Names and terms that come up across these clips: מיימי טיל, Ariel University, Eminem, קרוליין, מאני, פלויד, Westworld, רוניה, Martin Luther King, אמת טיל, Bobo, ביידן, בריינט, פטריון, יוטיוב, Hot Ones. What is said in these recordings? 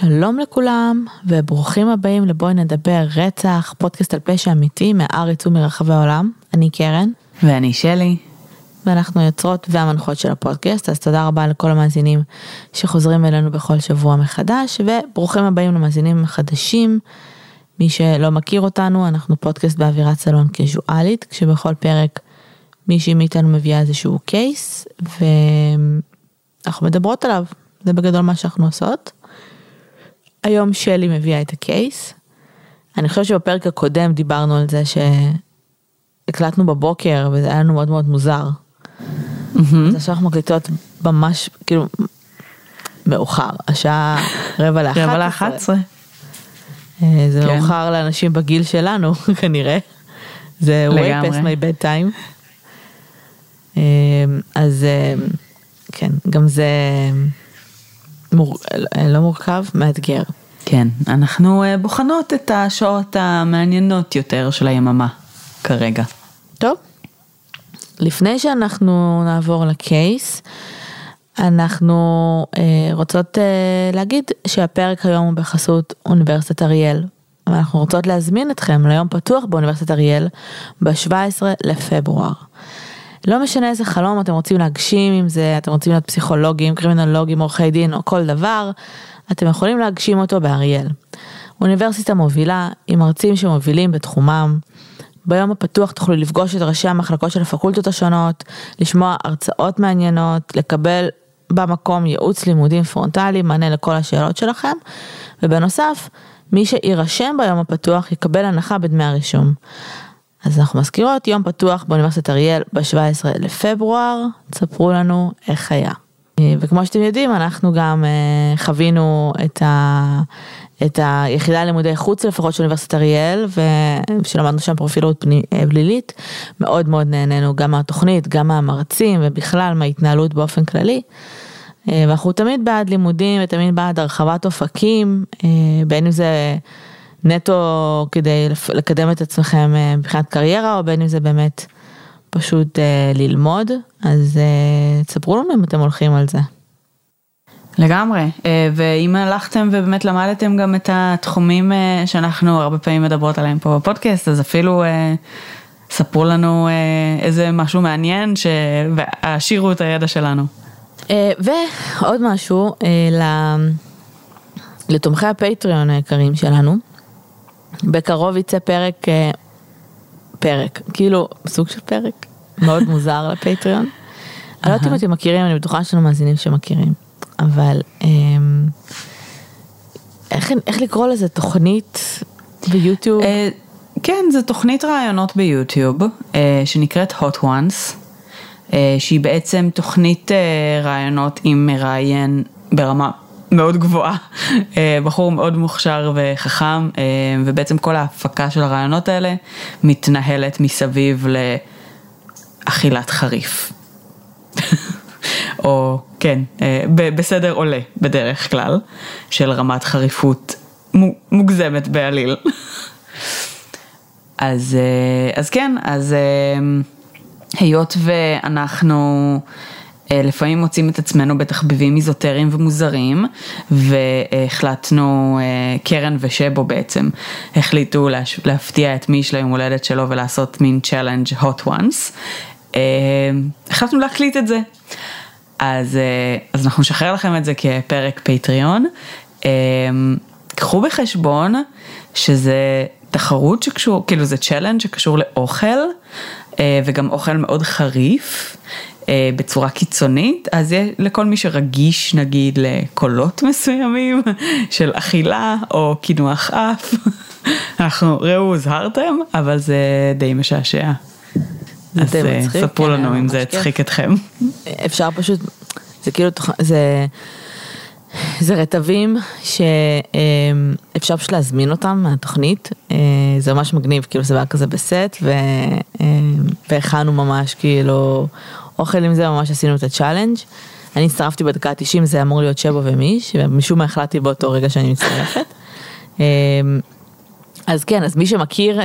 שלום לכולם וברוכים הבאים לבואי נדבר רצח, פודקאסט על פשע אמיתי מהארץ ומרחבי העולם. אני קרן. ואני שלי. ואנחנו יוצרות והמנחות של הפודקאסט, אז תודה רבה לכל המאזינים שחוזרים אלינו בכל שבוע מחדש, וברוכים הבאים למאזינים חדשים. מי שלא מכיר אותנו, אנחנו פודקאסט באווירת סלון קזואלית, כשבכל פרק מישהי מאיתנו מביאה איזשהו קייס, ואנחנו מדברות עליו. זה בגדול מה שאנחנו עושות. היום שלי מביאה את הקייס. אני חושב שבפרק הקודם דיברנו על זה שהקלטנו בבוקר, וזה היה לנו מאוד מאוד מוזר. אז עכשיו אנחנו מקליטות ממש, כאילו, מאוחר. השעה 11:45. זה מאוחר לאנשים בגיל שלנו, כנראה. זה way past my bedtime. אז כן, גם זה לא מורכב, מאתגר. כן, אנחנו בוחנות את השעות המעניינות יותר של היממה כרגע. טוב, לפני שאנחנו נעבור לקייס, אנחנו רוצות להגיד שהפרק היום הוא בחסות אוניברסיטת אריאל. אנחנו רוצות להזמין אתכם ליום פתוח באוניברסיטת אריאל ב-17 לפברואר. לא משנה איזה חלום אתם רוצים להגשים, אם זה אתם רוצים להיות פסיכולוגים, קרימינולוגים, עורכי דין או כל דבר, אתם יכולים להגשים אותו באריאל. אוניברסיטה מובילה עם מרצים שמובילים בתחומם. ביום הפתוח תוכלו לפגוש את ראשי המחלקות של הפקולטות השונות, לשמוע הרצאות מעניינות, לקבל במקום ייעוץ לימודים פרונטלי, מענה לכל השאלות שלכם, ובנוסף, מי שירשם ביום הפתוח יקבל הנחה בדמי הרישום. אז אנחנו מזכירות, יום פתוח באוניברסיטת אריאל ב-17 לפברואר, תספרו לנו איך היה. וכמו שאתם יודעים, אנחנו גם חווינו את היחידה לימודי חוץ לפחות של אוניברסיטת אריאל, ושלמדנו שם פרופילות בלילית, מאוד מאוד נהנינו גם מהתוכנית, גם מהמרצים, ובכלל מההתנהלות באופן כללי. ואנחנו תמיד בעד לימודים, ותמיד בעד הרחבת אופקים, בין אם זה נטו כדי לקדם את עצמכם מבחינת קריירה, או בין אם זה באמת פשוט ללמוד, אז תספרו לנו אם אתם הולכים על זה. לגמרי, ואם הלכתם ובאמת למדתם גם את התחומים שאנחנו הרבה פעמים מדברות עליהם פה בפודקאסט, אז אפילו ספרו לנו איזה משהו מעניין, והעשירו את הידע שלנו. ועוד משהו, לתומכי הפטריון היקרים שלנו, בקרוב יצא פרק, כאילו סוג של פרק, מאוד מוזר לפטריון. אני לא יודעת אם אתם מכירים, אני בטוחה שלנו מאזינים שמכירים, אבל איך לקרוא לזה, תוכנית ביוטיוב? כן, זו תוכנית רעיונות ביוטיוב, שנקראת Hot Ones, שהיא בעצם תוכנית רעיונות עם מראיין ברמה מאוד גבוהה, בחור מאוד מוכשר וחכם, ובעצם כל ההפקה של הרעיונות האלה מתנהלת מסביב לאכילת חריף. או, כן, בסדר עולה בדרך כלל, של רמת חריפות מוגזמת בעליל. אז כן, אז היות ואנחנו לפעמים מוצאים את עצמנו בתחביבים איזוטריים ומוזרים, והחלטנו, קרן ושבו בעצם, החליטו להפתיע את מי של היום הולדת שלו ולעשות מין צ'לנג' hot ones. החלטנו להקליט את זה. אז אנחנו נשחרר לכם את זה כפרק פטריון. קחו בחשבון שזה תחרות שקשור, כאילו זה צ'לנג' שקשור לאוכל, וגם אוכל מאוד חריף, בצורה קיצונית, אז לכל מי שרגיש, נגיד, לקולות מסוימים של אכילה או כינוח אף, אנחנו ראו, הזהרתם, אבל זה די משעשע. אז ספרו לנו אם זה הצחיק אתכם. אפשר פשוט, זה כאילו, זה רטבים שאפשר פשוט להזמין אותם מהתוכנית, זה ממש מגניב, כאילו זה בא כזה בסט, והכנו ממש כאילו אוכל עם זה, ממש עשינו את הצ'אלנג'. אני הצטרפתי בדקה 90, זה אמור להיות שבו ומיש, ומשום מה החלטתי באותו רגע שאני מצטרפת. אז כן, אז מי שמכיר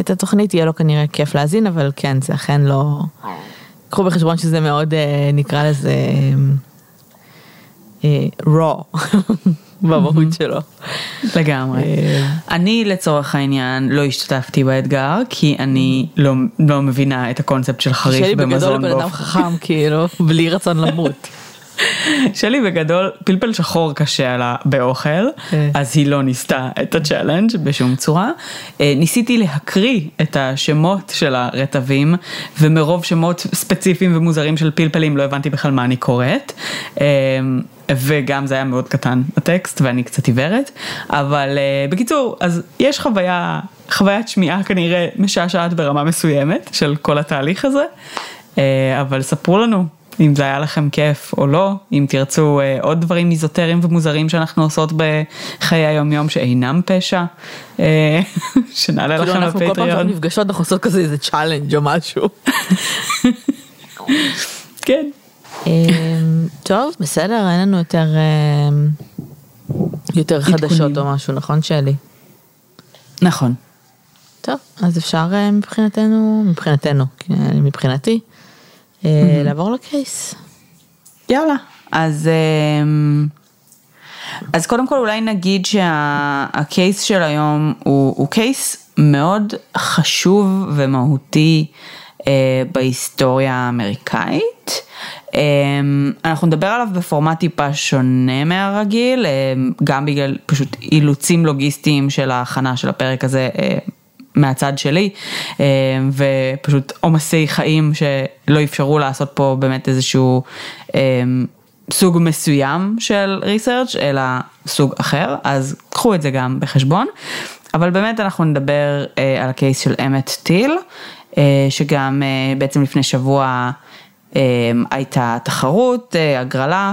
את התוכנית, יהיה לו כנראה כיף להזין, אבל כן, זה אכן לא, קחו בחשבון שזה מאוד, נקרא לזה, raw. במהות שלו. לגמרי. אני לצורך העניין לא השתתפתי באתגר, כי אני לא מבינה את הקונספט של חריף במזון. שלי בגדול לבן אדם חכם, כאילו, בלי רצון למות. שלי בגדול פלפל שחור קשה לה באוכל, אז היא לא ניסתה את הצ'אלנג' בשום צורה. ניסיתי להקריא את השמות של הרטבים, ומרוב שמות ספציפיים ומוזרים של פלפלים לא הבנתי בכלל מה אני קוראת. וגם זה היה מאוד קטן הטקסט, ואני קצת עיוורת, אבל בקיצור, אז יש חוויית שמיעה כנראה משעשעת ברמה מסוימת של כל התהליך הזה, אבל ספרו לנו אם זה היה לכם כיף או לא, אם תרצו עוד דברים איזוטריים ומוזרים שאנחנו עושות בחיי היום-יום שאינם פשע, שנעלה לכם לפטריון. אנחנו כל פעם שאנחנו נפגשות, אנחנו עושות כזה איזה צ'אלנג' או משהו. כן. טוב, בסדר, אין לנו יותר חדשות או משהו, נכון שלי? נכון. טוב, אז אפשר מבחינתנו, מבחינתי, לעבור לקייס. יאללה. אז קודם כל אולי נגיד שהקייס של היום הוא קייס מאוד חשוב ומהותי בהיסטוריה האמריקאית. אנחנו נדבר עליו בפורמט טיפה שונה מהרגיל, גם בגלל פשוט אילוצים לוגיסטיים של ההכנה של הפרק הזה מהצד שלי, ופשוט עומסי חיים שלא אפשרו לעשות פה באמת איזשהו סוג מסוים של ריסרצ' אלא סוג אחר, אז קחו את זה גם בחשבון. אבל באמת אנחנו נדבר על הקייס של אמת טיל, שגם בעצם לפני שבוע הייתה תחרות, הגרלה,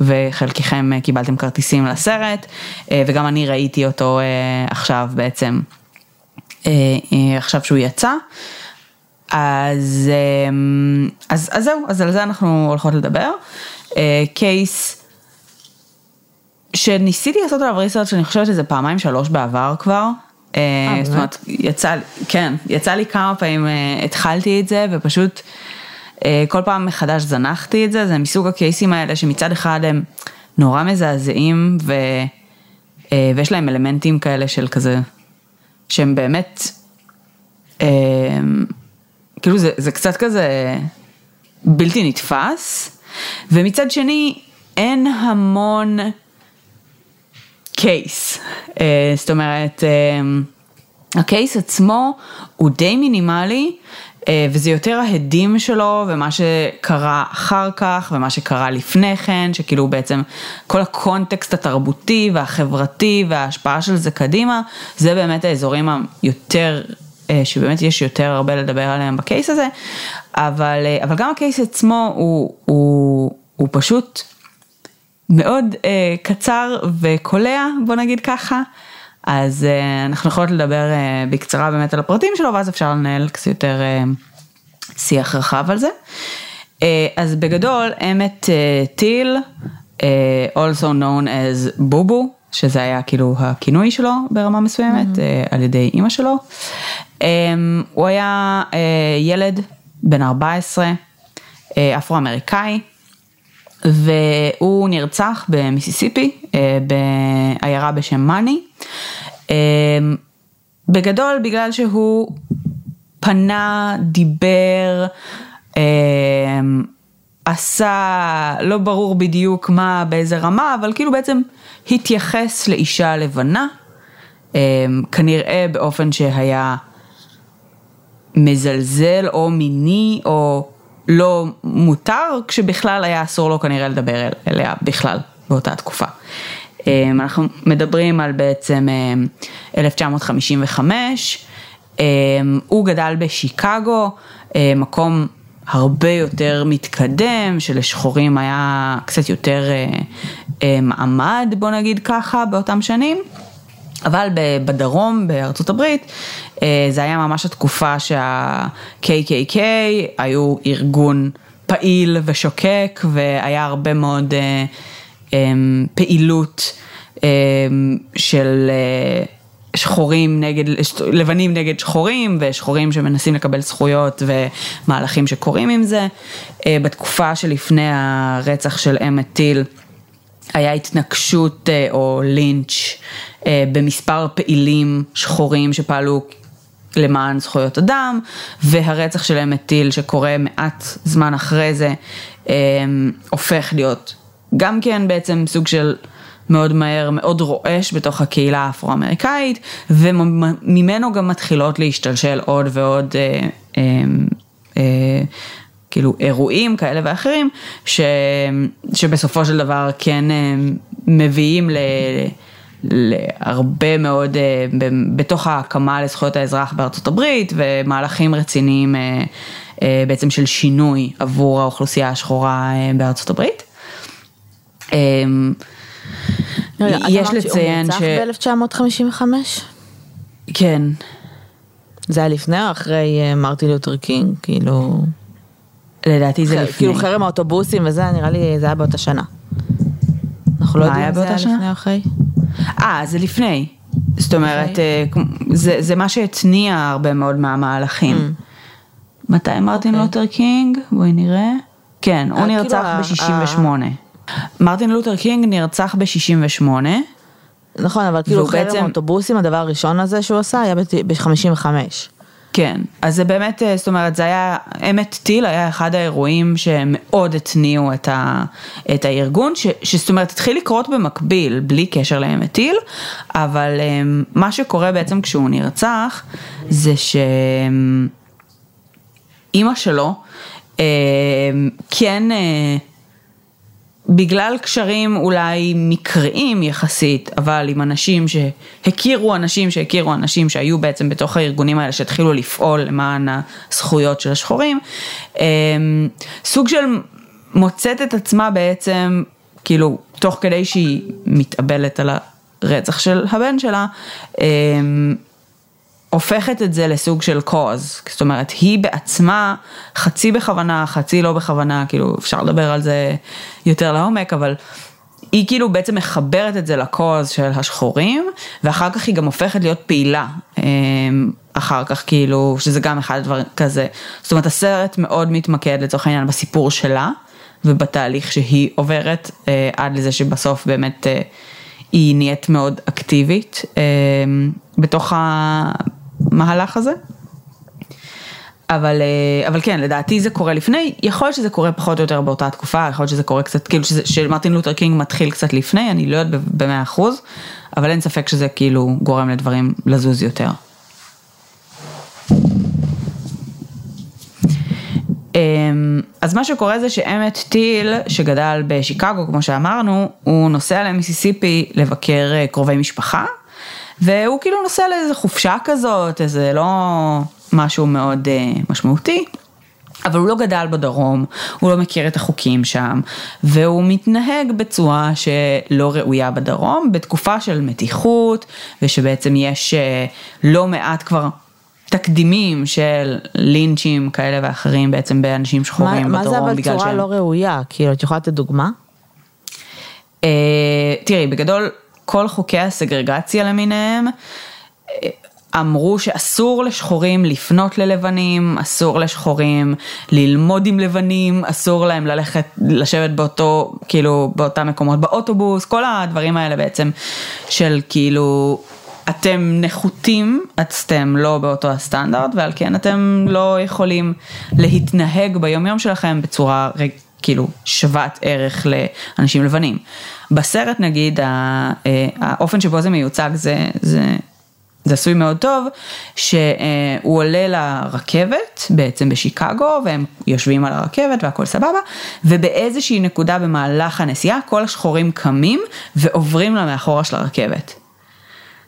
וחלקכם קיבלתם כרטיסים לסרט, וגם אני ראיתי אותו עכשיו בעצם, עכשיו שהוא יצא, אז זהו, אז על זה אנחנו הולכות לדבר. קייס שניסיתי לעשות עליו ריסרצ' שאני חושבת שזה פעמיים 3 בעבר כבר, זאת אומרת, יצא לי כמה פעמים, התחלתי את זה ופשוט כל פעם מחדש זנחתי את זה. זה מסוג הקייסים האלה שמצד אחד הם נורא מזעזעים ויש להם אלמנטים כאלה של כזה שהם באמת כאילו זה קצת כזה בלתי נתפס, ומצד שני אין המון קייס, זאת אומרת הקייס עצמו הוא די מינימלי, וזה יותר ההדים שלו ומה שקרה אחר כך ומה שקרה לפני כן, שכאילו בעצם כל הקונטקסט התרבותי והחברתי וההשפעה של זה קדימה, זה באמת האזורים היותר, שבאמת יש יותר הרבה לדבר עליהם בקייס הזה. אבל גם הקייס עצמו הוא פשוט מאוד קצר וקולע, בוא נגיד ככה. אז אנחנו יכולות לדבר בקצרה באמת על הפרטים שלו, ואז אפשר לנהל קצת יותר שיח רחב על זה. אז בגדול, אמת טיל, also known as בובו, שזה היה כאילו הכינוי שלו ברמה מסוימת, על ידי אמא שלו. הוא היה ילד בן 14, אפרו-אמריקאי, והוא נרצח במיסיסיפי, בעיירה בשם מאני, בגדול בגלל שהוא פנה, דיבר, עשה, לא ברור בדיוק מה, באיזה רמה, אבל כאילו בעצם התייחס לאישה לבנה, כנראה באופן שהיה מזלזל או מיני או לא מותר, כשבכלל היה אסור לו כנראה לדבר אליה בכלל באותה תקופה. אנחנו מדברים על בעצם 1955, הוא גדל בשיקגו, מקום הרבה יותר מתקדם, שלשחורים היה קצת יותר מעמד, בוא נגיד ככה, באותם שנים, אבל בדרום, בארצות הברית, זה היה ממש התקופה שה-KKK היו ארגון פעיל ושוקק, והיה הרבה מאוד פעילות של שחורים נגד, לבנים נגד שחורים, ושחורים שמנסים לקבל זכויות ומהלכים שקורים עם זה. בתקופה שלפני הרצח של אמת טיל, היה התנקשות או לינץ' במספר פעילים שחורים שפעלו למען זכויות אדם, והרצח של אמת טיל שקורה מעט זמן אחרי זה, הופך להיות גם כן בעצם סוג של מאוד מהר, מאוד רועש בתוך הקהילה האפרו-אמריקאית, וממנו גם מתחילות להשתלשל עוד ועוד כאילו אירועים כאלה ואחרים, שבסופו של דבר כן מביאים להרבה מאוד, בתוך ההקמה לזכויות האזרח בארצות הברית, ומהלכים רציניים בעצם של שינוי עבור האוכלוסייה השחורה בארצות הברית. יש לציין ש... הוא נרצח ב-1955? כן. זה היה לפני או אחרי מרטין לותר קינג? כאילו... לדעתי זה לפני. כאילו חרם האוטובוסים וזה, נראה לי זה היה באותה שנה. אנחנו לא יודעים אם זה היה לפני או אחרי. זה לפני. זאת אומרת, זה מה שהתניע הרבה מאוד מהמהלכים. מתי מרטין לותר קינג? בואי נראה. כן, הוא נרצח ב-68. מרטין לותר קינג נרצח ב-68. נכון, אבל כאילו חרם האוטובוסים, הדבר הראשון הזה שהוא עשה היה ב-55. כן, אז זה באמת, זאת אומרת, זה היה, אמת טיל היה אחד האירועים שמאוד התניעו את הארגון, שזאת אומרת, התחיל לקרות במקביל, בלי קשר לאמת טיל, אבל מה שקורה בעצם כשהוא נרצח, זה שאמא שלו, כן, בגלל קשרים אולי מקריים יחסית, אבל עם אנשים שהכירו אנשים שהכירו אנשים שהיו בעצם בתוך הארגונים האלה שהתחילו לפעול למען הזכויות של השחורים, סוג של מוצאת את עצמה בעצם, כאילו תוך כדי שהיא מתאבלת על הרצח של הבן שלה, הופכת את זה לסוג של קוז, זאת אומרת, היא בעצמה, חצי בכוונה, חצי לא בכוונה, כאילו אפשר לדבר על זה יותר לעומק, אבל היא כאילו בעצם מחברת את זה לקוז של השחורים, ואחר כך היא גם הופכת להיות פעילה, אחר כך כאילו, שזה גם אחד הדבר כזה, זאת אומרת, הסרט מאוד מתמקד לצורך העניין בסיפור שלה, ובתהליך שהיא עוברת, עד לזה שבסוף באמת היא נהיית מאוד אקטיבית, בתוך המהלך הזה. אבל כן, לדעתי זה קורה לפני, יכול להיות שזה קורה פחות או יותר באותה התקופה, יכול להיות שזה קורה קצת, כאילו שמרטין לותר קינג מתחיל קצת לפני, אני לא יודעת ב-100%, אבל אין ספק שזה כאילו גורם לדברים לזוז יותר. אז מה שקורה זה שאמת טיל, שגדל בשיקגו, כמו שאמרנו, הוא נוסע למיסיסיפי לבקר קרובי משפחה, והוא כאילו נוסע לאיזו חופשה כזאת, איזה לא משהו מאוד משמעותי, אבל הוא לא גדל בדרום, הוא לא מכיר את החוקים שם, והוא מתנהג בצורה שלא ראויה בדרום, בתקופה של מתיחות, ושבעצם יש לא מעט כבר תקדימים של לינצ'ים כאלה ואחרים, בעצם באנשים שחורים בדרום. מה זה בצורה לא ראויה? כאילו, את יכולה לתת דוגמה? תראי, בגדול... כל חוקי הסגרגציה למיניהם, אמרו שאסור לשחורים לפנות ללבנים, אסור לשחורים ללמוד עם לבנים, אסור להם ללכת, לשבת באותו, כאילו, באותם מקומות, באוטובוס, כל הדברים האלה בעצם, של כאילו, אתם נחותים, אתם לא באותו הסטנדרט, ועל כן אתם לא יכולים להתנהג ביום יום שלכם בצורה כאילו שוות ערך לאנשים לבנים. בסרט נגיד, האופן שבו זה מיוצג זה עשוי מאוד טוב, שהוא עולה לרכבת, בעצם בשיקגו, והם יושבים על הרכבת והכל סבבה, ובאיזושהי נקודה במהלך הנסיעה, כל השחורים קמים ועוברים למאחורה של הרכבת.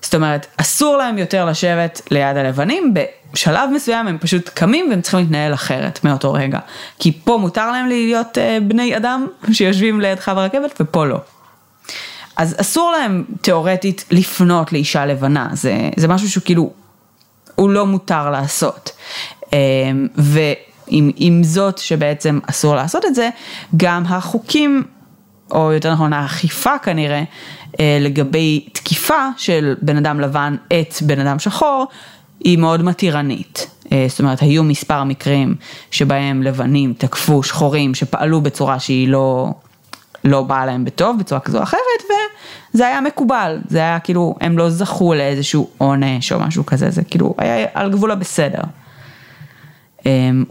זאת אומרת, אסור להם יותר לשבת ליד הלבנים, בשלב מסוים הם פשוט קמים והם צריכים להתנהל אחרת מאותו רגע. כי פה מותר להם להיות בני אדם שיושבים ליד חבר הרכבת ופה לא. אז אסור להם תיאורטית לפנות לאישה לבנה, זה משהו שכאילו הוא לא מותר לעשות. ועם זאת שבעצם אסור לעשות את זה, גם החוקים, או יותר נכון האכיפה כנראה, לגבי תקיפה של בן אדם לבן את בן אדם שחור, היא מאוד מתירנית. זאת אומרת, היו מספר מקרים שבהם לבנים תקפו שחורים שפעלו בצורה שהיא לא לא בא להם בטוב, בצורה כזו או אחרת, וזה היה מקובל, זה היה כאילו, הם לא זכו לאיזשהו עונש או משהו כזה, זה כאילו, היה על גבול הבסדר.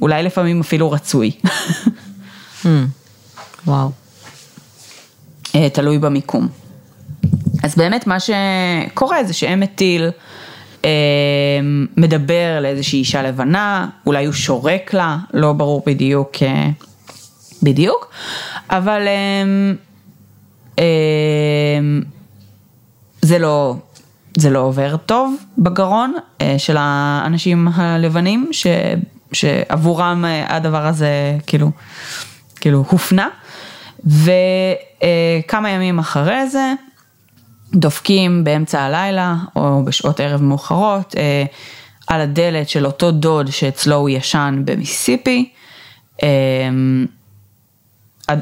אולי לפעמים אפילו רצוי. וואו. תלוי במיקום. אז באמת מה שקורה זה שאמת טיל מדבר לאיזושהי אישה לבנה, אולי הוא שורק לה, לא ברור בדיוק, אבל זה לא עובר טוב בגרון של האנשים הלבנים, שעבורם הדבר הזה כאילו הופנה, וכמה ימים אחרי זה, דופקים באמצע הלילה, או בשעות ערב מאוחרות, על הדלת של אותו דוד שאצלו הוא ישן במיסיפי.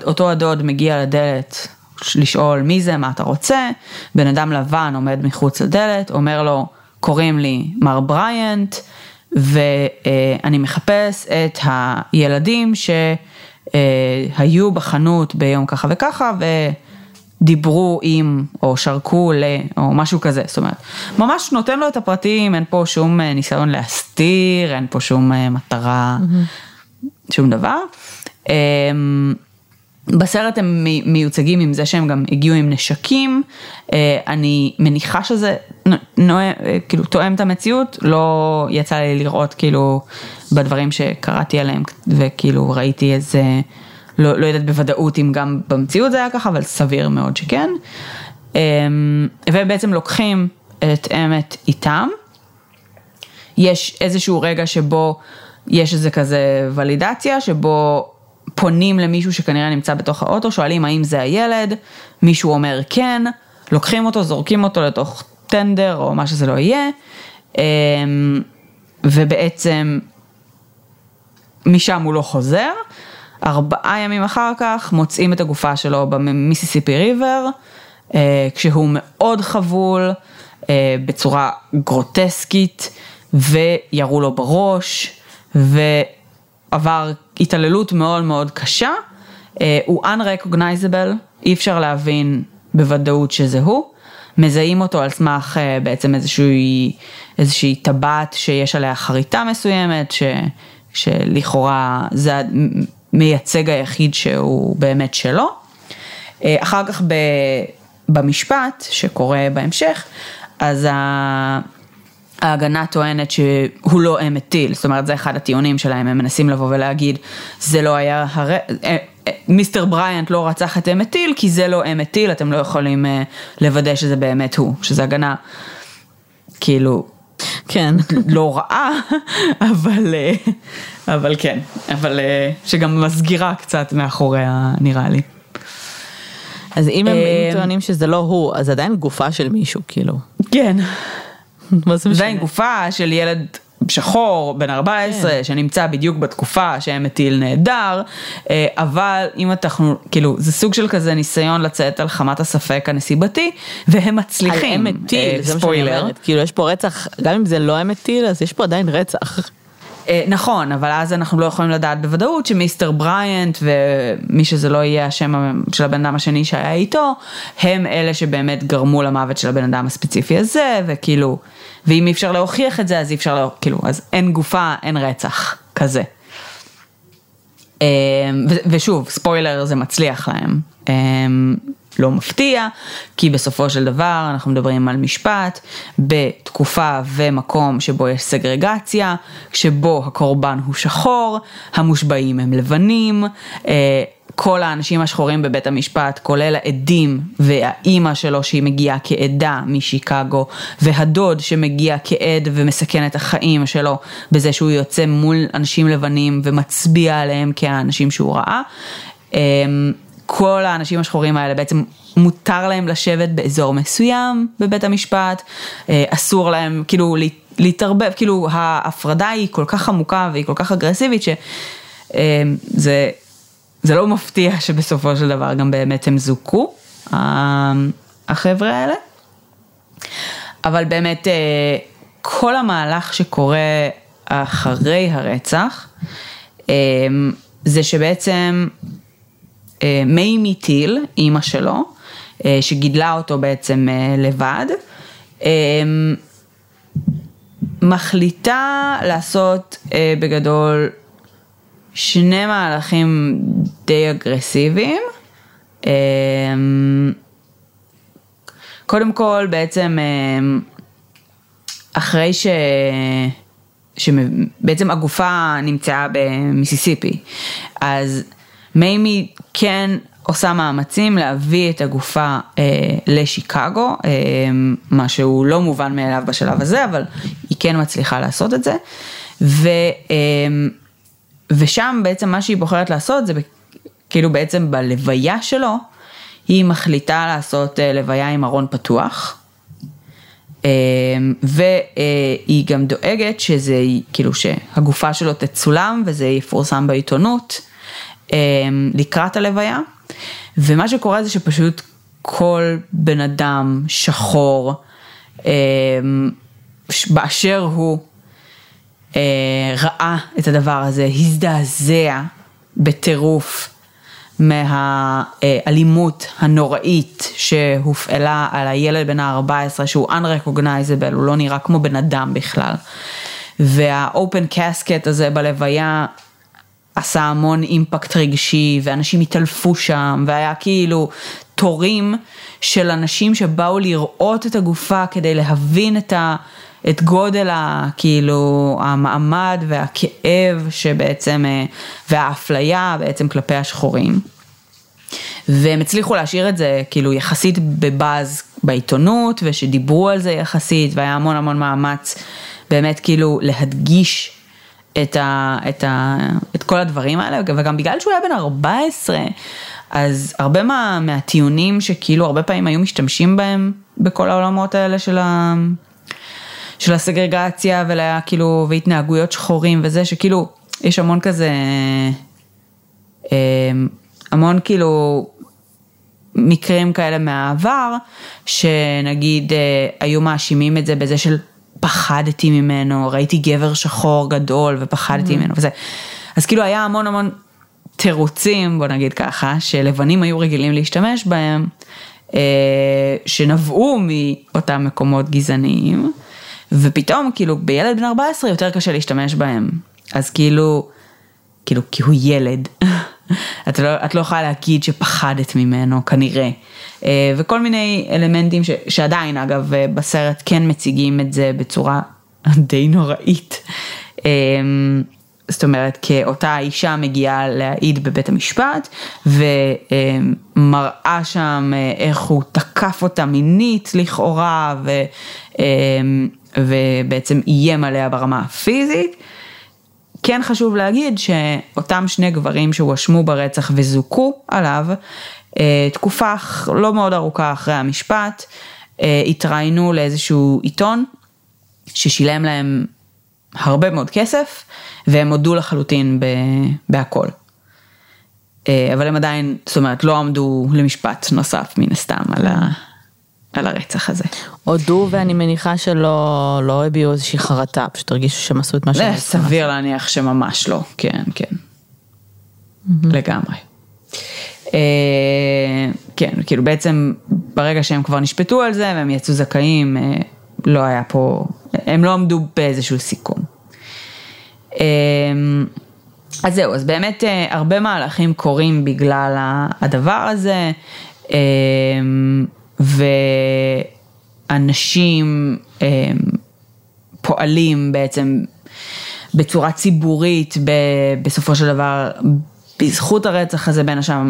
אותו הדוד מגיע לדלת לשאול מי זה, מה אתה רוצה. בן אדם לבן עומד מחוץ לדלת, אומר לו, קוראים לי מר בריינט, ואני מחפש את הילדים שהיו בחנות ביום ככה וככה, דיברו עם, או שרקו ל, או משהו כזה, זאת אומרת, ממש נותן לו את הפרטים, אין פה שום ניסיון להסתיר, אין פה שום מטרה, שום דבר. בסרט הם מיוצגים עם זה שהם גם הגיעו עם נשקים, אני מניחה שזה, כאילו, תואם את המציאות, לא יצא לי לראות, כאילו, בדברים שקראתי עליהם, וכאילו, ראיתי איזה, לא יודעת בוודאות אם גם במציאות זה היה ככה, אבל סביר מאוד שכן. ובעצם לוקחים את אמת איתם. יש איזשהו רגע שבו יש איזה כזה ולידציה, שבו פונים למישהו שכנראה נמצא בתוך האוטו, שואלים האם זה הילד, מישהו אומר כן, לוקחים אותו, זורקים אותו לתוך טנדר או מה שזה לא יהיה, ובעצם משם הוא לא חוזר, 4 ימים אחר כך מוצאים את הגופה שלו במיסיסיפי ריבר, כשהוא מאוד חבול, בצורה גרוטסקית, וירו לו בראש, ועבר התעללות מאוד מאוד קשה, הוא unrecognizable, אי אפשר להבין בוודאות שזה הוא, מזהים אותו על סמך בעצם איזושהי טבעת שיש עליה חריטה מסוימת, שלכאורה זה מייצג היחיד שהוא באמת שלו. אחר כך במשפט שקורה בהמשך, אז ההגנה טוענת שהוא לא אמת טיל, זאת אומרת זה אחד הטיעונים שלהם, הם מנסים לבוא ולהגיד, זה לא היה, מיסטר בריינט לא רצח את אמת טיל, כי זה לא אמת טיל, אתם לא יכולים לוודא שזה באמת הוא, שזה הגנה כאילו, כן, לא רעה, אבל כן, אבל שגם מסגירה קצת מאחוריה, נראה לי. אז אם הם טוענים שזה לא הוא, אז עדיין גופה של מישהו, כאילו. כן. עדיין גופה של ילד שחור, בן 14, שנמצא בדיוק בתקופה שאמת טיל נהדר, אבל אם אנחנו, כאילו, זה סוג של כזה ניסיון לצאת על חמת הספק הנסיבתי, והם מצליחים. על אמת טיל, זה מה שאני אומרת. כאילו, יש פה רצח, גם אם זה לא אמת טיל, אז יש פה עדיין רצח. נכון, אבל אז אנחנו לא יכולים לדעת בוודאות שמיסטר בריינט ומי שזה לא יהיה השם של הבן אדם השני שהיה איתו, הם אלה שבאמת גרמו למוות של הבן אדם הספציפי הזה, וכאילו, ואם אי אפשר להוכיח את זה, אז אי אפשר להוכיח, כאילו, אז אין גופה, אין רצח, כזה. ושוב, ספוילר, זה מצליח להם. לא מפתיע, כי בסופו של דבר אנחנו מדברים על משפט בתקופה ומקום שבו יש סגרגציה, שבו הקורבן הוא שחור, המושבעים הם לבנים, כל האנשים השחורים בבית המשפט, כולל העדים והאימא שלו שהיא מגיעה כעדה משיקגו, והדוד שמגיע כעד ומסכן את החיים שלו, בזה שהוא יוצא מול אנשים לבנים ומצביע עליהם כאנשים שהוא ראה, כל האנשים השחורים האלה בעצם מותר להם לשבת באזור מסוים בבית המשפט, אסור להם כאילו להתערבב, כאילו ההפרדה היא כל כך עמוקה והיא כל כך אגרסיבית שזה לא מפתיע שבסופו של דבר גם באמת הם זוכו, החבר'ה האלה. אבל באמת כל המהלך שקורה אחרי הרצח זה שבעצם מיימי טיל, אימא שלו, שגידלה אותו בעצם לבד, מחליטה לעשות בגדול שני מהלכים די אגרסיביים. קודם כל בעצם אחרי שבעצם הגופה נמצאה במיסיסיפי, אז מיימי כן עושה מאמצים להביא את הגופה לשיקגו, מה שהוא לא מובן מאליו בשלב הזה, אבל היא כן מצליחה לעשות את זה, ושם בעצם מה שהיא בוחרת לעשות, זה כאילו בעצם בלוויה שלו, היא מחליטה לעשות לוויה עם ארון פתוח, והיא גם דואגת שזה, כאילו שהגופה שלו תצולם, וזה יפורסם בעיתונות, לקראת הלוויה, ומה שקורה זה שפשוט כל בן אדם שחור, באשר הוא ראה את הדבר הזה, הזדעזע בטירוף מהאלימות הנוראית שהופעלה על הילד בן ה-14, שהוא unrecognizable, הוא לא נראה כמו בן אדם בכלל. והאופן קסקט הזה בלוויה עשה המון אימפקט רגשי, ואנשים התעלפו שם, והיה כאילו תורים של אנשים שבאו לראות את הגופה כדי להבין את גודל כאילו המעמד והכאב שבעצם, והאפליה בעצם כלפי השחורים. והם הצליחו להשאיר את זה כאילו יחסית בבאז בעיתונות, ושדיברו על זה יחסית, והיה המון המון מאמץ באמת כאילו להדגיש את כל הדברים האלה, וגם בגלל שהוא היה בן 14, אז הרבה מהטיעונים שכאילו הרבה פעמים היו משתמשים בהם בכל העולמות האלה של הסגרגציה וכאילו והתנהגויות שחורים וזה, שכאילו יש המון כזה המון כאילו מקרים כאלה מהעבר, שנגיד היו מאשימים את זה בזה של פחדתי ממנו, ראיתי גבר שחור גדול ופחדתי ממנו וזה. אז כאילו היה המון המון תירוצים, בוא נגיד ככה, שלבנים היו רגילים להשתמש בהם, שנבעו מאותם מקומות גזעניים, ופתאום כאילו בילד בן 14 יותר קשה להשתמש בהם. אז כאילו כי הוא ילד. את לא יכולה להגיד שפחדת ממנו, כנראה. וכל מיני אלמנטים שעדיין, אגב, בסרט כן מציגים את זה בצורה די נוראית. זאת אומרת, כאותה אישה מגיעה להעיד בבית המשפט, ומראה שם איך הוא תקף אותה מינית לכאורה, ובעצם איים עליה ברמה הפיזית. כן חשוב להגיד שאותם שני גברים שהואשמו ברצח וזוכו עליו, תקופה לא מאוד ארוכה אחרי המשפט, התראינו לאיזשהו עיתון ששילם להם הרבה מאוד כסף, והם הודו לחלוטין בהכל. אבל הם עדיין, זאת אומרת, לא עמדו למשפט נוסף מן הסתם על הרצח הזה. הודו, ואני מניחה שלא הביאו איזושהי חרטה, פשוט הרגישו שהם עשו את מה שהם עשו. סביר להניח שממש לא, כן, כן. לגמרי. כן, כאילו בעצם ברגע שהם כבר נשפטו על זה, והם יצאו זכאים, לא היה פה, הם לא עמדו באיזשהו סיכום. אז זהו, אז באמת הרבה מהלכים קורים בגלל הדבר הזה, ואנשים פועלים בעצם בצורה ציבורית בסופו של דבר בזכות הרצח הזה,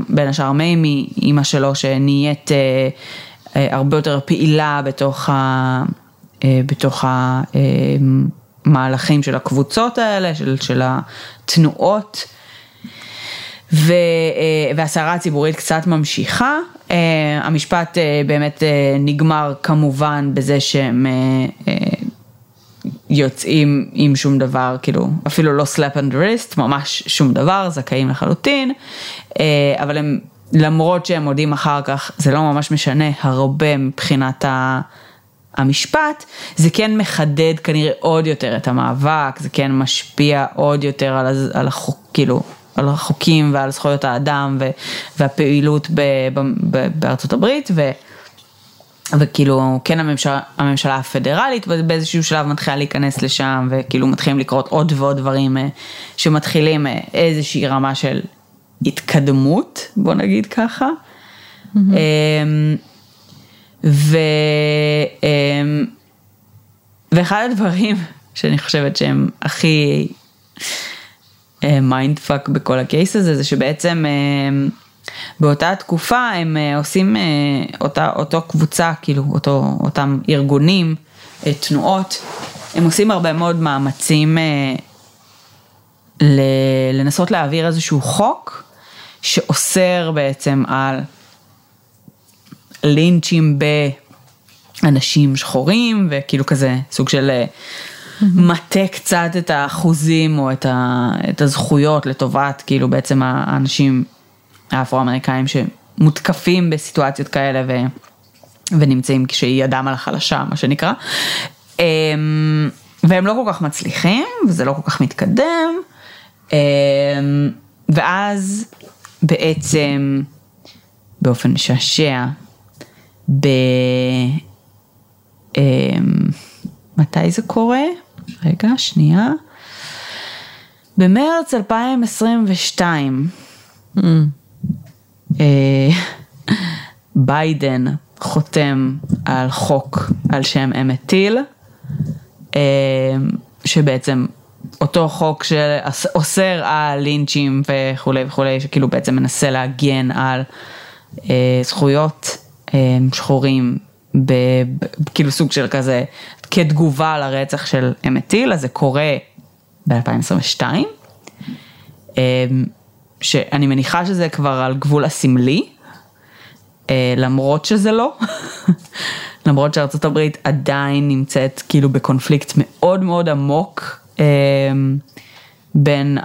בין השאר מיימי, אמא שלו שנהיית הרבה יותר פעילה בתוך המהלכים של הקבוצות האלה, של התנועות, והסערה הציבורית קצת ממשיכה. המשפט באמת נגמר כמובן בזה שהם יוצאים עם שום דבר, כאילו אפילו לא slap and wrist, ממש שום דבר, זכאים לחלוטין, אבל הם, למרות שהם מודים אחר כך, זה לא ממש משנה הרבה מבחינת המשפט, זה כן מחדד כנראה עוד יותר את המאבק, זה כן משפיע עוד יותר על החוק, כאילו, על החוקים ועל זכויות האדם והפעילות בארצות הברית, וכאילו, כן, הממשלה הפדרלית באיזשהו שלב מתחילה להיכנס לשם, וכאילו מתחילים לקרות עוד ועוד דברים שמתחילים איזושהי רמה של התקדמות, בוא נגיד ככה. ואחד הדברים שאני חושבת שהם הכי מיינדפאק בכל הקייס הזה, זה שבעצם באותה תקופה הם עושים אותו קבוצה, כאילו אותם ארגונים, תנועות, הם עושים הרבה מאוד מאמצים לנסות להעביר איזשהו חוק שאוסר בעצם על לינצ'ים באנשים שחורים, וכאילו כזה סוג של מטה קצת את האחוזים או את הזכויות לטובת כאילו בעצם האנשים האפרו-אמריקאים שמותקפים בסיטואציות כאלה ונמצאים כשהיא אדם על החלשה, מה שנקרא. והם לא כל כך מצליחים, וזה לא כל כך מתקדם, ואז בעצם באופן משעשע, מתי זה קורה? רגע, שנייה. במרץ 2022, ביידן חותם על חוק על שם אמת טיל, שבעצם אותו חוק שאוסר על לינצ'ים וכו' וכו', שכאילו בעצם מנסה להגן על זכויות שחורים, כאילו סוג של כזה, כתגובה על הרצח של אמת טיל. אז זה קורה ב-2022, שאני מניחה שזה כבר על גבול הסמלי, למרות שזה לא, למרות שארצות הברית עדיין נמצאת כאילו בקונפליקט מאוד מאוד עמוק, בין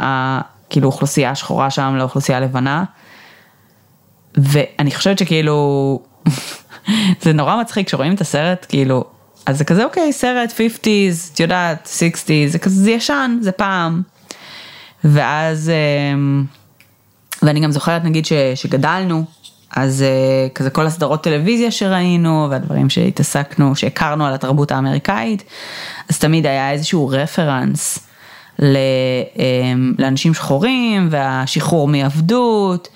כאילו אוכלוסייה השחורה שם לאוכלוסייה הלבנה, ואני חושבת שכאילו, זה נורא מצחיק שרואים את הסרט, כאילו, אז זה כזה אוקיי, סרט 50s, את יודעת, 60s, זה כזה ישן, זה פעם. ואז, ואני גם זוכרת, נגיד, שגדלנו, אז כזה כל הסדרות טלוויזיה שראינו, והדברים שהתעסקנו, שהכרנו על התרבות האמריקאית, אז תמיד היה איזשהו רפרנס לאנשים שחורים, והשחרור מעבדות,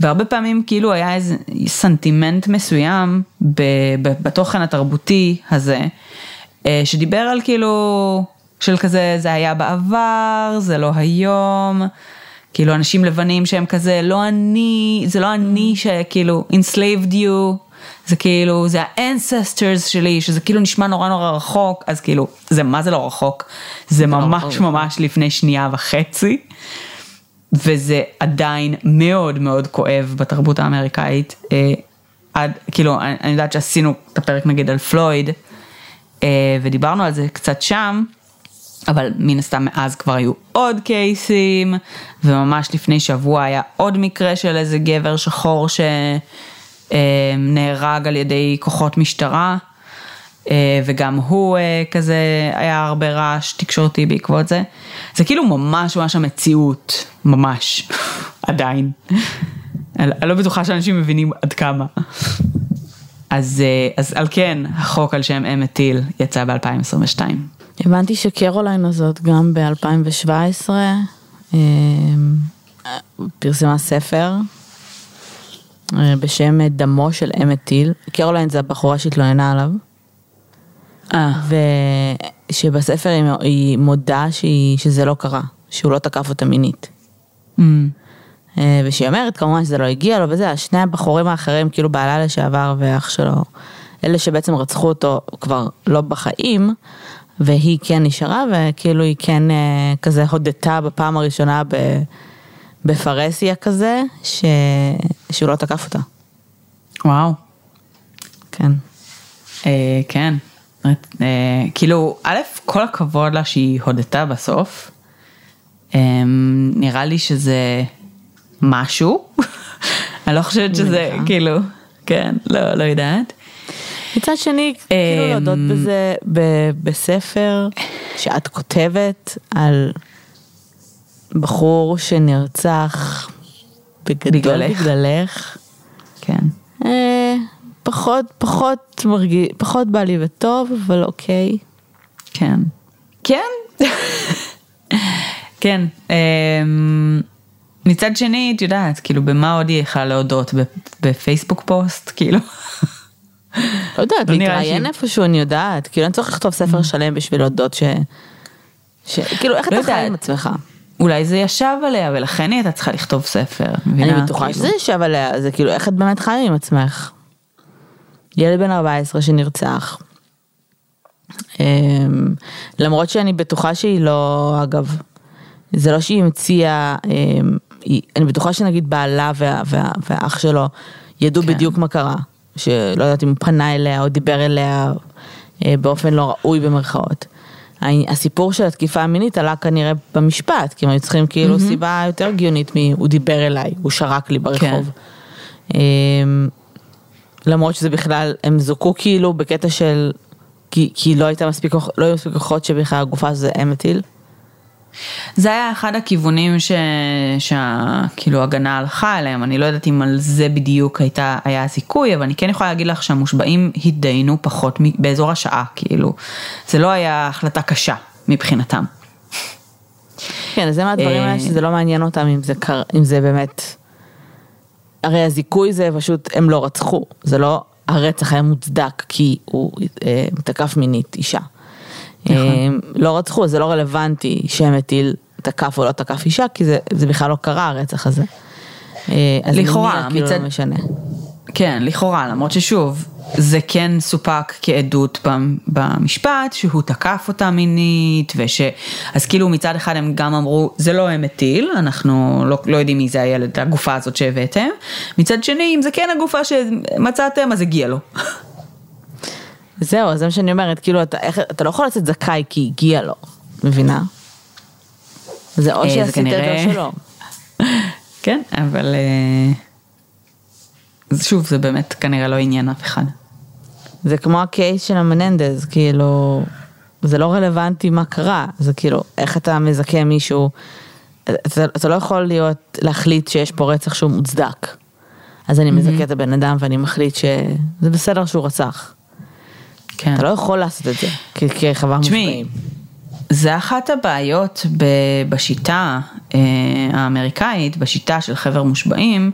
והרבה פעמים כאילו היה איזה סנטימנט מסוים בתוכן התרבותי הזה, שדיבר על כאילו, של כזה, זה היה בעבר, זה לא היום, כאילו אנשים לבנים שהם כזה, לא אני, זה לא אני שכאילו, enslaved you, זה כאילו, זה ה-ancestors שלי, שזה כאילו נשמע נורא נורא רחוק, אז כאילו, זה מה זה לא רחוק? זה ממש ממש לפני 1.5 שנים, וזה עדיין מאוד מאוד כואב בתרבות האמריקאית, כאילו, אני יודעת שעשינו את הפרק נגיד על פלויד, ודיברנו על זה קצת שם, אבל מן הסתם מאז כבר היו עוד קייסים, וממש לפני שבוע היה עוד מקרה של איזה גבר שחור שנהרג על ידי כוחות משטרה, וגם הוא כזה היה הרבה רעש תקשורתי בעקבות זה. זה כאילו ממש ממש המציאות, ממש, עדיין. אני לא בטוחה שאנשים מבינים עד כמה. אז על כן, החוק על שם אמת טיל יצא ב-2022. הבנתי שקרוליין הזאת גם ב-2017 פרסמה ספר בשם דמו של אמת טיל. קרוליין זה הבחורה שהתלוננה עליו. ושבספר היא מודה שזה לא קרה, שהוא לא תקף אותה מינית. ושהיא אומרת כמובן שזה לא הגיע לו וזה, שני הבחורים האחרים, כאילו בעלה לשעבר ואח שלו, אלה שבעצם רצחו אותו כבר לא בחיים, והיא כן נשארה, וכאילו היא כן כזה הודתה בפעם הראשונה בפרסיה כזה, שהוא לא תקף אותה. וואו. כן. כן. כאילו, א', כל הכבוד לה שהיא הודתה בסוף, נראה לי שזה משהו, אני לא חושבת שזה, כאילו, כן, לא יודעת. מצד שני, כאילו להודות בזה בספר שאת כותבת על בחור שנרצח בגללך. כן. פחות בא לי וטוב, אבל אוקיי. כן. כן? כן. מצד שני, את יודעת, כאילו, במה עוד היא יכלה להודות? בפייסבוק פוסט, כאילו. לא יודעת, להתראיין איפשהו, אני יודעת. כאילו, אני צריך לכתוב ספר שלם בשביל להודות כאילו, איך אתה חי עם עצמך? אולי זה ישב עליה, ולכן היא הייתה צריכה לכתוב ספר. אני בטוחה שזה ישב עליה, זה כאילו, איך את באמת חי עם עצמך? ילד בן 14 שנרצח. למרות שאני בטוחה שהיא לא, אגב, זה לא שהיא המציאה, אני בטוחה שנגיד בעלה והאח שלו ידעו בדיוק מה קרה, שלא יודעת אם הוא פנה אליה או דיבר אליה באופן לא ראוי במרכאות. הסיפור של התקיפה המינית עלה כנראה במשפט, כי הם היו צריכים כאילו סיבה יותר גיונית הוא דיבר אליי, הוא שרק לי ברחוב. למרות שזה בכלל, הם זוקו כאילו בקטע של, כי לא הייתה מספיק הוכחות שבכלל הגופה זה אמת טיל. זה היה אחד הכיוונים שכאילו הגנה הלכה עליהם, אני לא יודעת אם על זה בדיוק היה הסיכוי, אבל אני כן יכולה להגיד לך שהמושבעים התדיינו פחות באזור השעה, כאילו זה לא היה החלטה קשה מבחינתם. כן, זה מהדברים האלה שזה לא מעניין אותם אם זה באמת, הרי הזיכוי זה פשוט הם לא רצחו, זה לא הרצח היה מוצדק כי הוא תקף מינית אישה. לא רצחו, זה לא רלוונטי שאמת טיל תקף או לא תקף אישה, כי זה בכלל לא קרה הרצח הזה. לכאורה, כן, לכאורה, למרות ששוב, זה כן סופק כעדות במשפט, שהוא תקף אותה מינית, אז כאילו מצד אחד הם גם אמרו, זה לא אמת טיל, אנחנו לא יודעים מי זה הילד, הגופה הזאת שהבאתם, מצד שני, אם זה כן הגופה שמצאתם, אז הגיע לו. זהו, אז זה מה שאני אומרת, כאילו, אתה לא יכול לצאת זכאי כי הגיע לו, מבינה? זה או שעשית את זה שלו. כן, אבל שוב, זה באמת כנראה לא עניין אף אחד. זה כמו הקייס של המננדז, כאילו, זה לא רלוונטי מה קרה, זה כאילו, איך אתה מזכה מישהו, אתה לא יכול להחליט שיש פה רצח שהוא מוצדק, אז אני מזכה את הבן אדם ואני מחליט שזה בסדר שהוא רצח. אתה לא יכול לעשות את זה, כחבר מושבעים. זה אחת הבעיות בשיטה האמריקאית, בשיטה של חבר מושבעים,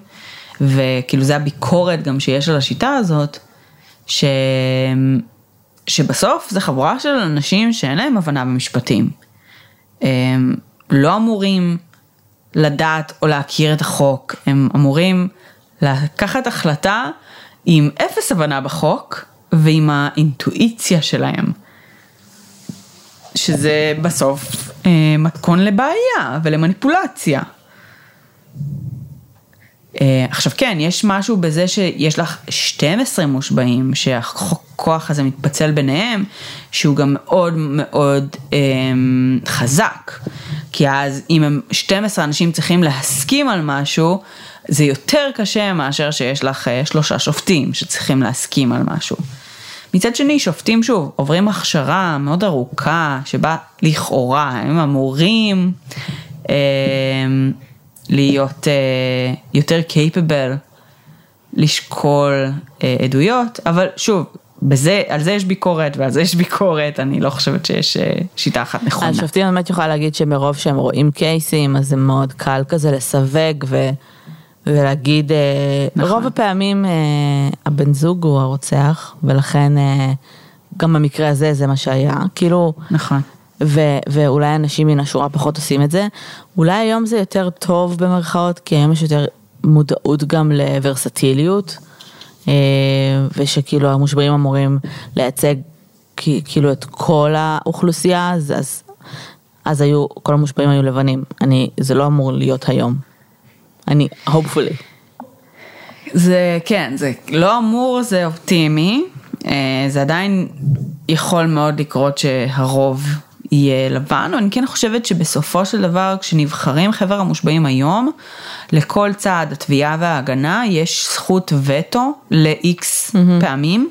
וכאילו זה הביקורת גם שיש על השיטה הזאת, שבסוף זה חבורה של אנשים שאין להם הבנה במשפטים. הם לא אמורים לדעת או להכיר את החוק, הם אמורים לקחת החלטה עם אפס הבנה בחוק, ועם האינטואיציה שלהם, שזה בסוף מתכון לבעיה ולמניפולציה. עכשיו כן, יש משהו בזה שיש לך 12 מושבעים, שהכוח הזה מתפצל ביניהם, שהוא גם מאוד מאוד חזק, כי אז אם הם 12 אנשים צריכים להסכים על משהו, זה יותר קשה מאשר שיש לך 3 שופטים שצריכים להסכים על משהו. מצד שני, שופטים שוב, עוברים הכשרה מאוד ארוכה, שבה לכאורה הם אמורים להיות יותר capable, לשקול עדויות, אבל שוב, על זה יש ביקורת ועל זה יש ביקורת, אני לא חושבת שיש שיטה אחת נכונה. השופטים באמת יכולה להגיד שמרוב שהם רואים קייסים, אז זה מאוד קל כזה לסווג ולהגיד, רוב הפעמים הבן זוג הוא הרוצח, ולכן גם במקרה הזה זה מה שהיה, כאילו, ואולי אנשים מן השורה פחות עושים את זה, אולי היום זה יותר טוב במרכאות, כי היום יש יותר מודעות גם לוורסטיליות, ושכאילו המושברים אמורים לייצג כאילו את כל האוכלוסייה, אז היו, כל המושברים היו לבנים, זה לא אמור להיות היום. אני, hopefully. זה, כן, זה לא אמור, זה אופטימי, זה עדיין יכול מאוד לקרות שהרוב יהיה לבן, אני כן חושבת שבסופו של דבר, כשנבחרים חבר המושבעים היום, לכל צעד התביעה וההגנה, יש זכות וטו ל-X פעמים,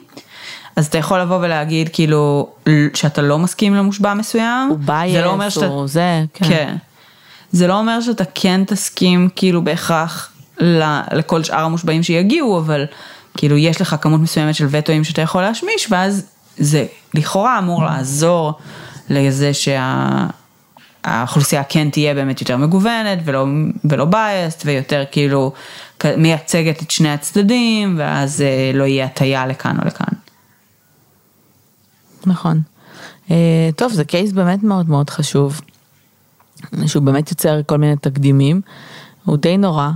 אז אתה יכול לבוא ולהגיד, כאילו, שאתה לא מסכים למושבע מסוים, הוא בייס, זה לא אומר שאתה... כן. זה לא אומר שאתה כן תסכים כאילו בהכרח לכל שאר המושבעים שיגיעו, אבל כאילו יש לך כמות מסוימת של וטויים שאתה יכול להשמיש, ואז זה לכאורה אמור לעזור לזה שהאוכלוסייה כן תהיה באמת יותר מגוונת ולא biased ויותר כאילו מייצגת את שני הצדדים, ואז לא יהיה הטיה לכאן או לכאן. נכון. טוב, זה קייס באמת מאוד מאוד חשוב, שהוא באמת יוצר כל מיני תקדימים, הוא די נורא,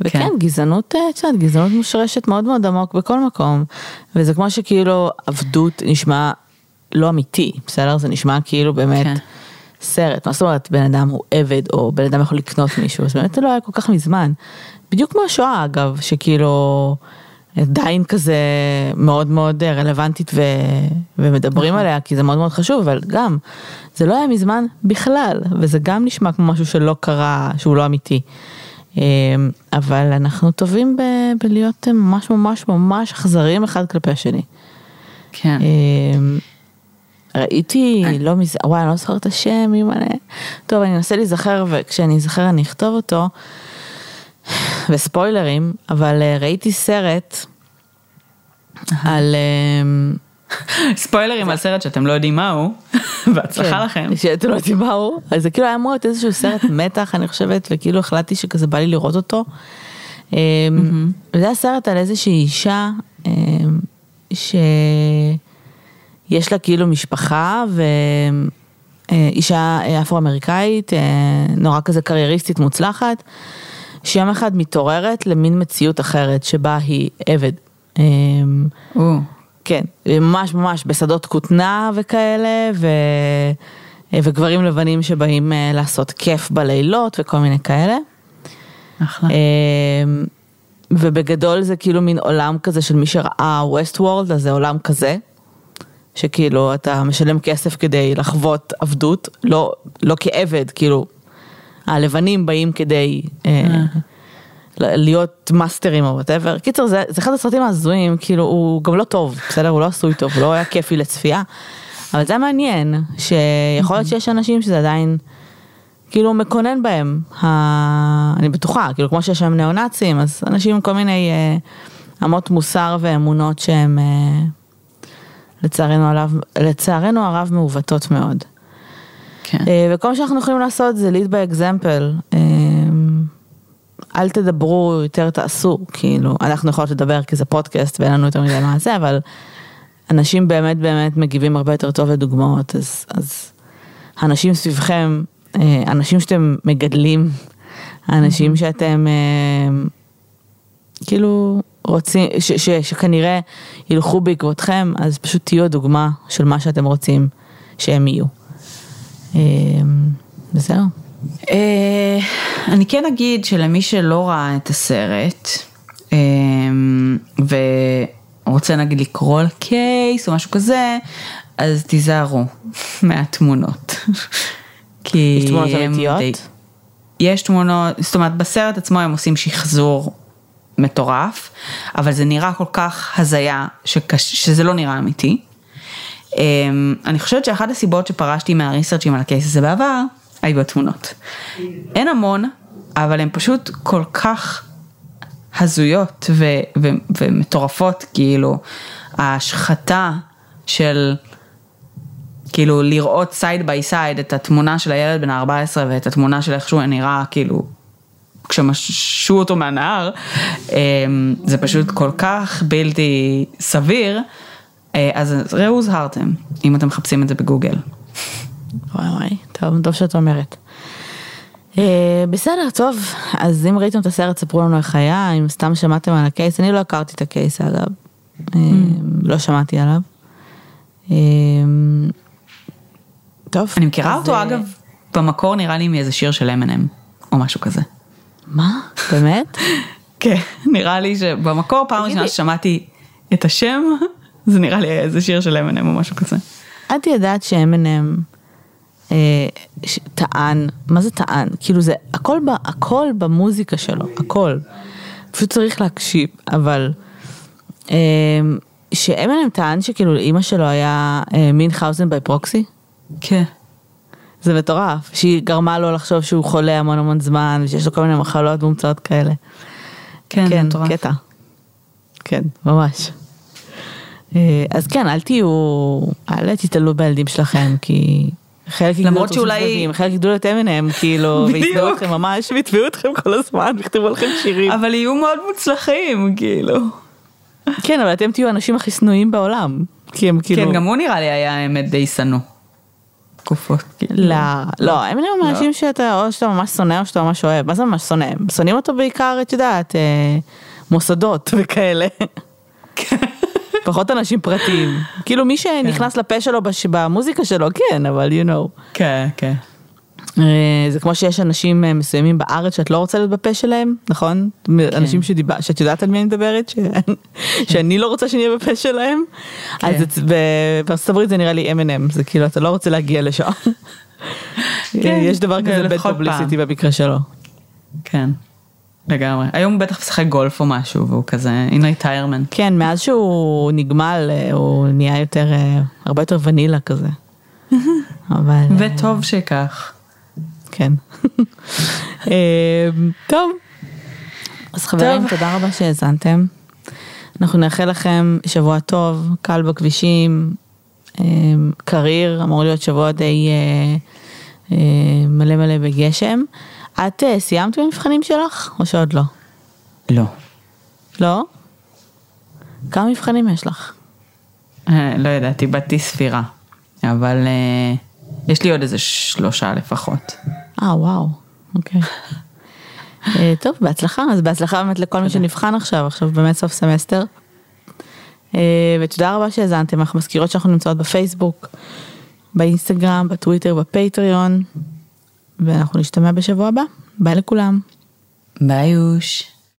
וכן, גזענות, גזענות מושרשת מאוד מאוד עמוק בכל מקום, וזה כמו שכאילו עבדות נשמע לא אמיתי, בסדר? זה נשמע כאילו באמת סרט, מה זאת אומרת, בן אדם הוא עבד, או בן אדם יכול לקנות מישהו, אז באמת זה לא היה כל כך מזמן, בדיוק כמו השואה אגב, שכאילו עדיין כזה מאוד מאוד רלוונטית ומדברים עליה, כי זה מאוד מאוד חשוב, אבל גם זה לא היה מזמן בכלל, וזה גם נשמע כמו משהו שלא קרה, שהוא לא אמיתי. אבל אנחנו טובים בלהיות ממש ממש ממש חזרים אחד כלפי השני. כן. ראיתי, לא מזמן, וואי, אני לא זוכר את השם, טוב, אני אנסה להיזכר, וכשאני אזכר אני אכתוב אותו, וספוילרים, אבל ראיתי סרט על... ספוילרים על סרט שאתם לא יודעים מהו, בהצלחה לכם. שאתם לא יודעים מהו, אז זה כאילו היה אמור להיות איזשהו סרט מתח, אני חושבת, וכאילו החלטתי שכזה בא לי לראות אותו. וזה היה סרט על איזושהי אישה, שיש לה כאילו משפחה, ואישה אפרו-אמריקאית, נורא כזה קרייריסטית מוצלחת, שיום אחד מתעוררת למין מציאות אחרת, שבה היא עבד. כן, ממש ממש בשדות כותנה וכאלה, וגברים לבנים שבאים לעשות כיף בלילות, וכל מיני כאלה. אחלה. ובגדול זה כאילו מין עולם כזה, של מי שראה Westworld, אז זה עולם כזה, שכאילו אתה משלם כסף כדי לחוות עבדות, לא כעבד, כאילו, הלבנים באים כדי להיות מאסטרים או whatever. קיצר, זה אחד הסרטים הזויים, כאילו הוא גם לא טוב, בסדר? הוא לא עשוי טוב, הוא לא היה כיפי לצפייה, אבל זה מעניין, שיכול להיות שיש אנשים שזה עדיין, כאילו מקונן בהם, אני בטוחה, כאילו כמו שיש שם נאו-נאצים, אז אנשים עם כל מיני אמות מוסר ואמונות שהם לצערנו הרב מעוותות מאוד. וכל מה שאנחנו יכולים לעשות זה lead by example, אל תדברו, יותר תעשו, כאילו, אנחנו יכולות לדבר כי זה פודקאסט ואין לנו יותר מדי מה זה, אבל אנשים באמת באמת מגיבים הרבה יותר טוב לדוגמאות, אז אנשים סביבכם, אנשים שאתם מגדלים, אנשים שאתם כאילו רוצים, שכנראה ילכו בעקבותכם, אז פשוט תהיו דוגמה של מה שאתם רוצים שהם יהיו. בסדר. אני כן אגיד שלמי שלא ראה את הסרט ורוצה נגיד לקרוא לקייס או משהו כזה, אז תיזהרו מהתמונות. יש תמונות אמיתיות? יש תמונות, זאת אומרת בסרט עצמו הם עושים שחזור מטורף, אבל זה נראה כל כך הזיה שזה לא נראה אמיתי. אני חושבת שאחת הסיבות שפרשתי מהריסרצ'ים על הקייס הזה בעבר, היו התמונות. אין המון, אבל הן פשוט כל כך הזויות ומטורפות, כאילו, ההשחתה של, כאילו, לראות side by side את התמונה של הילד בן ה-14 ואת התמונה של איכשהו נראה, כאילו, כשמשו אותו מהנער, זה פשוט כל כך בלתי סביר, אז ראו הוזהרתם, אם אתם מחפשים את זה בגוגל. וואי וואי, טוב שאת אומרת. בסדר, טוב, אז אם ראיתם את הסרט, ספרו לנו איך היה, אם סתם שמעתם על הקייס, אני לא הכרתי את הקייס עליו, לא שמעתי עליו. טוב. אני מכירה אותו, אגב, במקור נראה לי מאיזה שיר של Eminem, או משהו כזה. מה? באמת? כן, נראה לי שבמקור פעם ראשונה ששמעתי את השם... זה נראה לי איזה שיר של Eminem או משהו כזה. את ידעת ש-Eminem טען, מה זה טען? כאילו זה, הכל במוזיקה שלו, הכל. פשוט צריך להקשיב, אבל ש-Eminem טען שכאילו לאמא שלו היה מין חאוזן בי פרוקסי. כן. זה מטורף, שהיא גרמה לו לחשוב שהוא חולה המון המון זמן, ושיש לו כל מיני מחלות מומצאות כאלה. כן, מטורף. כן, קטע. כן, ממש. אז כן, אל תתעלו בילדים שלכם, כי חלק יגדול את רוסים, חלק יגדול את אמינם, כאילו, ויצדו אתכם ממש, ויתביאו אתכם כל הזמן, וכתבו לכם שירים. אבל יהיו מאוד מוצלחים, כאילו. כן, אבל אתם תהיו האנשים הכי שנואים בעולם. כן, גם הוא נראה לי היה האמת די סנו. תקופות. לא, אמינם הם אנשים שאתה ממש שונא, או שאתה ממש אוהב. מה זה ממש שונא? שונאים אותו בעיקר, את יודעת, מוסדות וכאלה. כן. פחות אנשים פרטיים. כאילו מי שנכנס לפה שלו במוזיקה שלו, כן, אבל you know. כן, כן. זה כמו שיש אנשים מסוימים בארץ שאת לא רוצה להיות בפה שלהם, נכון? אנשים שאת יודעת על מי אני מדברת, שאני לא רוצה שנהיה בפה שלהם. אז בארצות הברית זה נראה לי Eminem, זה כאילו אתה לא רוצה להגיע לשם. יש דבר כזה bad publicity במקרה שלו. כן. לגמרי. היום הוא בטח משחק גולף או משהו, והוא כזה, in retirement. כן, מאז שהוא נגמל, הוא נהיה יותר, הרבה יותר ונילה כזה. אבל... וטוב שכך. כן. טוב. אז חברים, תודה רבה שהזנתם. אנחנו נאחל לכם שבוע טוב, קל בכבישים, קריר, אמור להיות שבוע די מלא מלא בגשם. את סיימת במבחנים שלך, או שעוד לא? לא. לא? כמה מבחנים יש לך? לא יודעת, איבדתי ספירה, אבל יש לי עוד איזה 3 לפחות. וואו, אוקיי. טוב, בהצלחה, אז בהצלחה באמת לכל מי שנבחן עכשיו באמת סוף סמסטר. ותודה רבה שהזנתם, אנחנו מזכירות שאנחנו נמצאות בפייסבוק, באינסטגרם, בטוויטר, בפטריון. ואנחנו נשתמע בשבוע הבא. ביי לכולם. ביי יוש.